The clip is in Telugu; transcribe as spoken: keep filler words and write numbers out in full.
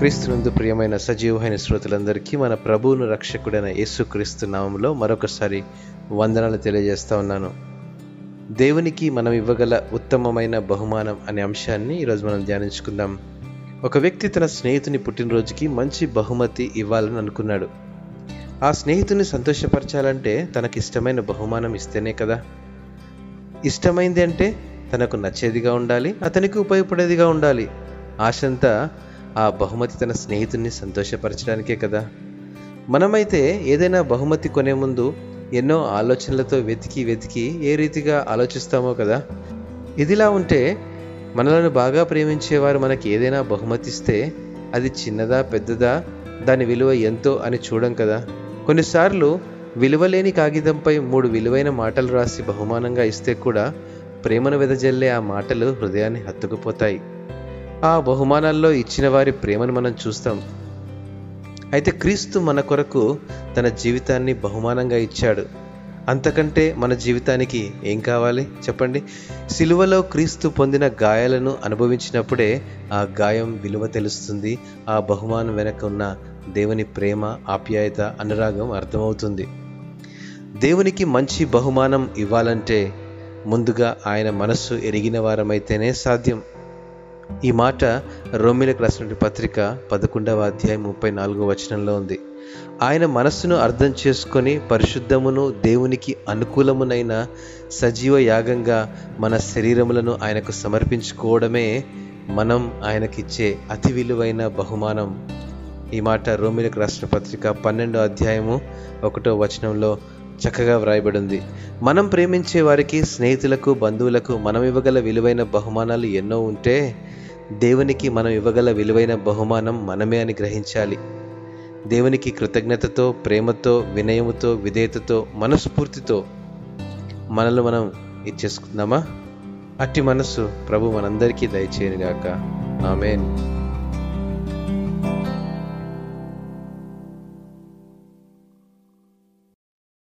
క్రీస్తునందు ప్రియమైన సజీవమైన శ్రోతలందరికీ మన ప్రభువును రక్షకుడైన యేసుక్రీస్తు నామంలో మరొకసారి వందనాలు తెలియజేస్తూ ఉన్నాను. దేవునికి మనం ఇవ్వగల ఉత్తమమైన బహుమానం అనే అంశాన్ని ఈరోజు మనం ధ్యానించుకుందాం. ఒక వ్యక్తి తన స్నేహితుని పుట్టినరోజుకి మంచి బహుమతి ఇవ్వాలని అనుకున్నాడు. ఆ స్నేహితుని సంతోషపరచాలంటే తనకు ఇష్టమైన బహుమానం ఇస్తేనే కదా. ఇష్టమైంది అంటే తనకు నచ్చేదిగా ఉండాలి, అతనికి ఉపయోగపడేదిగా ఉండాలి. ఆశంతా ఆ బహుమతి తన స్నేహితుడిని సంతోషపరచడానికే కదా. మనమైతే ఏదైనా బహుమతి కొనే ముందు ఎన్నో ఆలోచనలతో వెతికి వెతికి ఏ రీతిగా ఆలోచిస్తామో కదా. ఇదిలా ఉంటే మనలను బాగా ప్రేమించేవారు మనకి ఏదైనా బహుమతి ఇస్తే అది చిన్నదా పెద్దదా, దాని విలువ ఎంతో అని చూడం కదా. కొన్నిసార్లు విలువలేని కాగితంపై మూడు విలువైన మాటలు రాసి బహుమానంగా ఇస్తే కూడా ప్రేమను వెదజల్లే ఆ మాటలు హృదయాన్ని హత్తుకుపోతాయి. ఆ బహుమానాల్లో ఇచ్చిన వారి ప్రేమను మనం చూస్తాం. అయితే క్రీస్తు మన కొరకు తన జీవితాన్ని బహుమానంగా ఇచ్చాడు. అంతకంటే మన జీవితానికి ఏం కావాలి చెప్పండి? సిలువలో క్రీస్తు పొందిన గాయాలను అనుభవించినప్పుడే ఆ గాయం విలువ తెలుస్తుంది. ఆ బహుమానం వెనక ఉన్న దేవుని ప్రేమ, ఆప్యాయత, అనురాగం అర్థమవుతుంది. దేవునికి మంచి బహుమానం ఇవ్వాలంటే ముందుగా ఆయన మనస్సు ఎరిగిన వారమైతేనే సాధ్యం. ఈ మాట రోమీయులకు రాసిన పత్రిక పదకొండవ అధ్యాయం ముప్పై నాలుగో వచనంలో ఉంది. ఆయన మనస్సును అర్థం చేసుకొని పరిశుద్ధమును దేవునికి అనుకూలమునైన సజీవ యాగంగా మన శరీరములను ఆయనకు సమర్పించుకోవడమే మనం ఆయనకిచ్చే అతి విలువైన బహుమానం. ఈ మాట రోమీయులకు రాసిన పత్రిక పన్నెండో అధ్యాయము ఒకటో వచనంలో చక్కగా వ్రాయబడింది. మనం ప్రేమించే వారికి, స్నేహితులకు, బంధువులకు మనం ఇవ్వగల విలువైన బహుమానాలు ఎన్నో ఉంటే దేవునికి మనం ఇవ్వగల విలువైన బహుమానం మనమే అని గ్రహించాలి. దేవునికి కృతజ్ఞతతో, ప్రేమతో, వినయముతో, విధేయతతో, మనస్ఫూర్తితో మనల్ని మనం ఇచ్చేసుకుందామా? అట్టి మనస్సు ప్రభు మనందరికీ దయచేయనుగాక. ఆమేన్.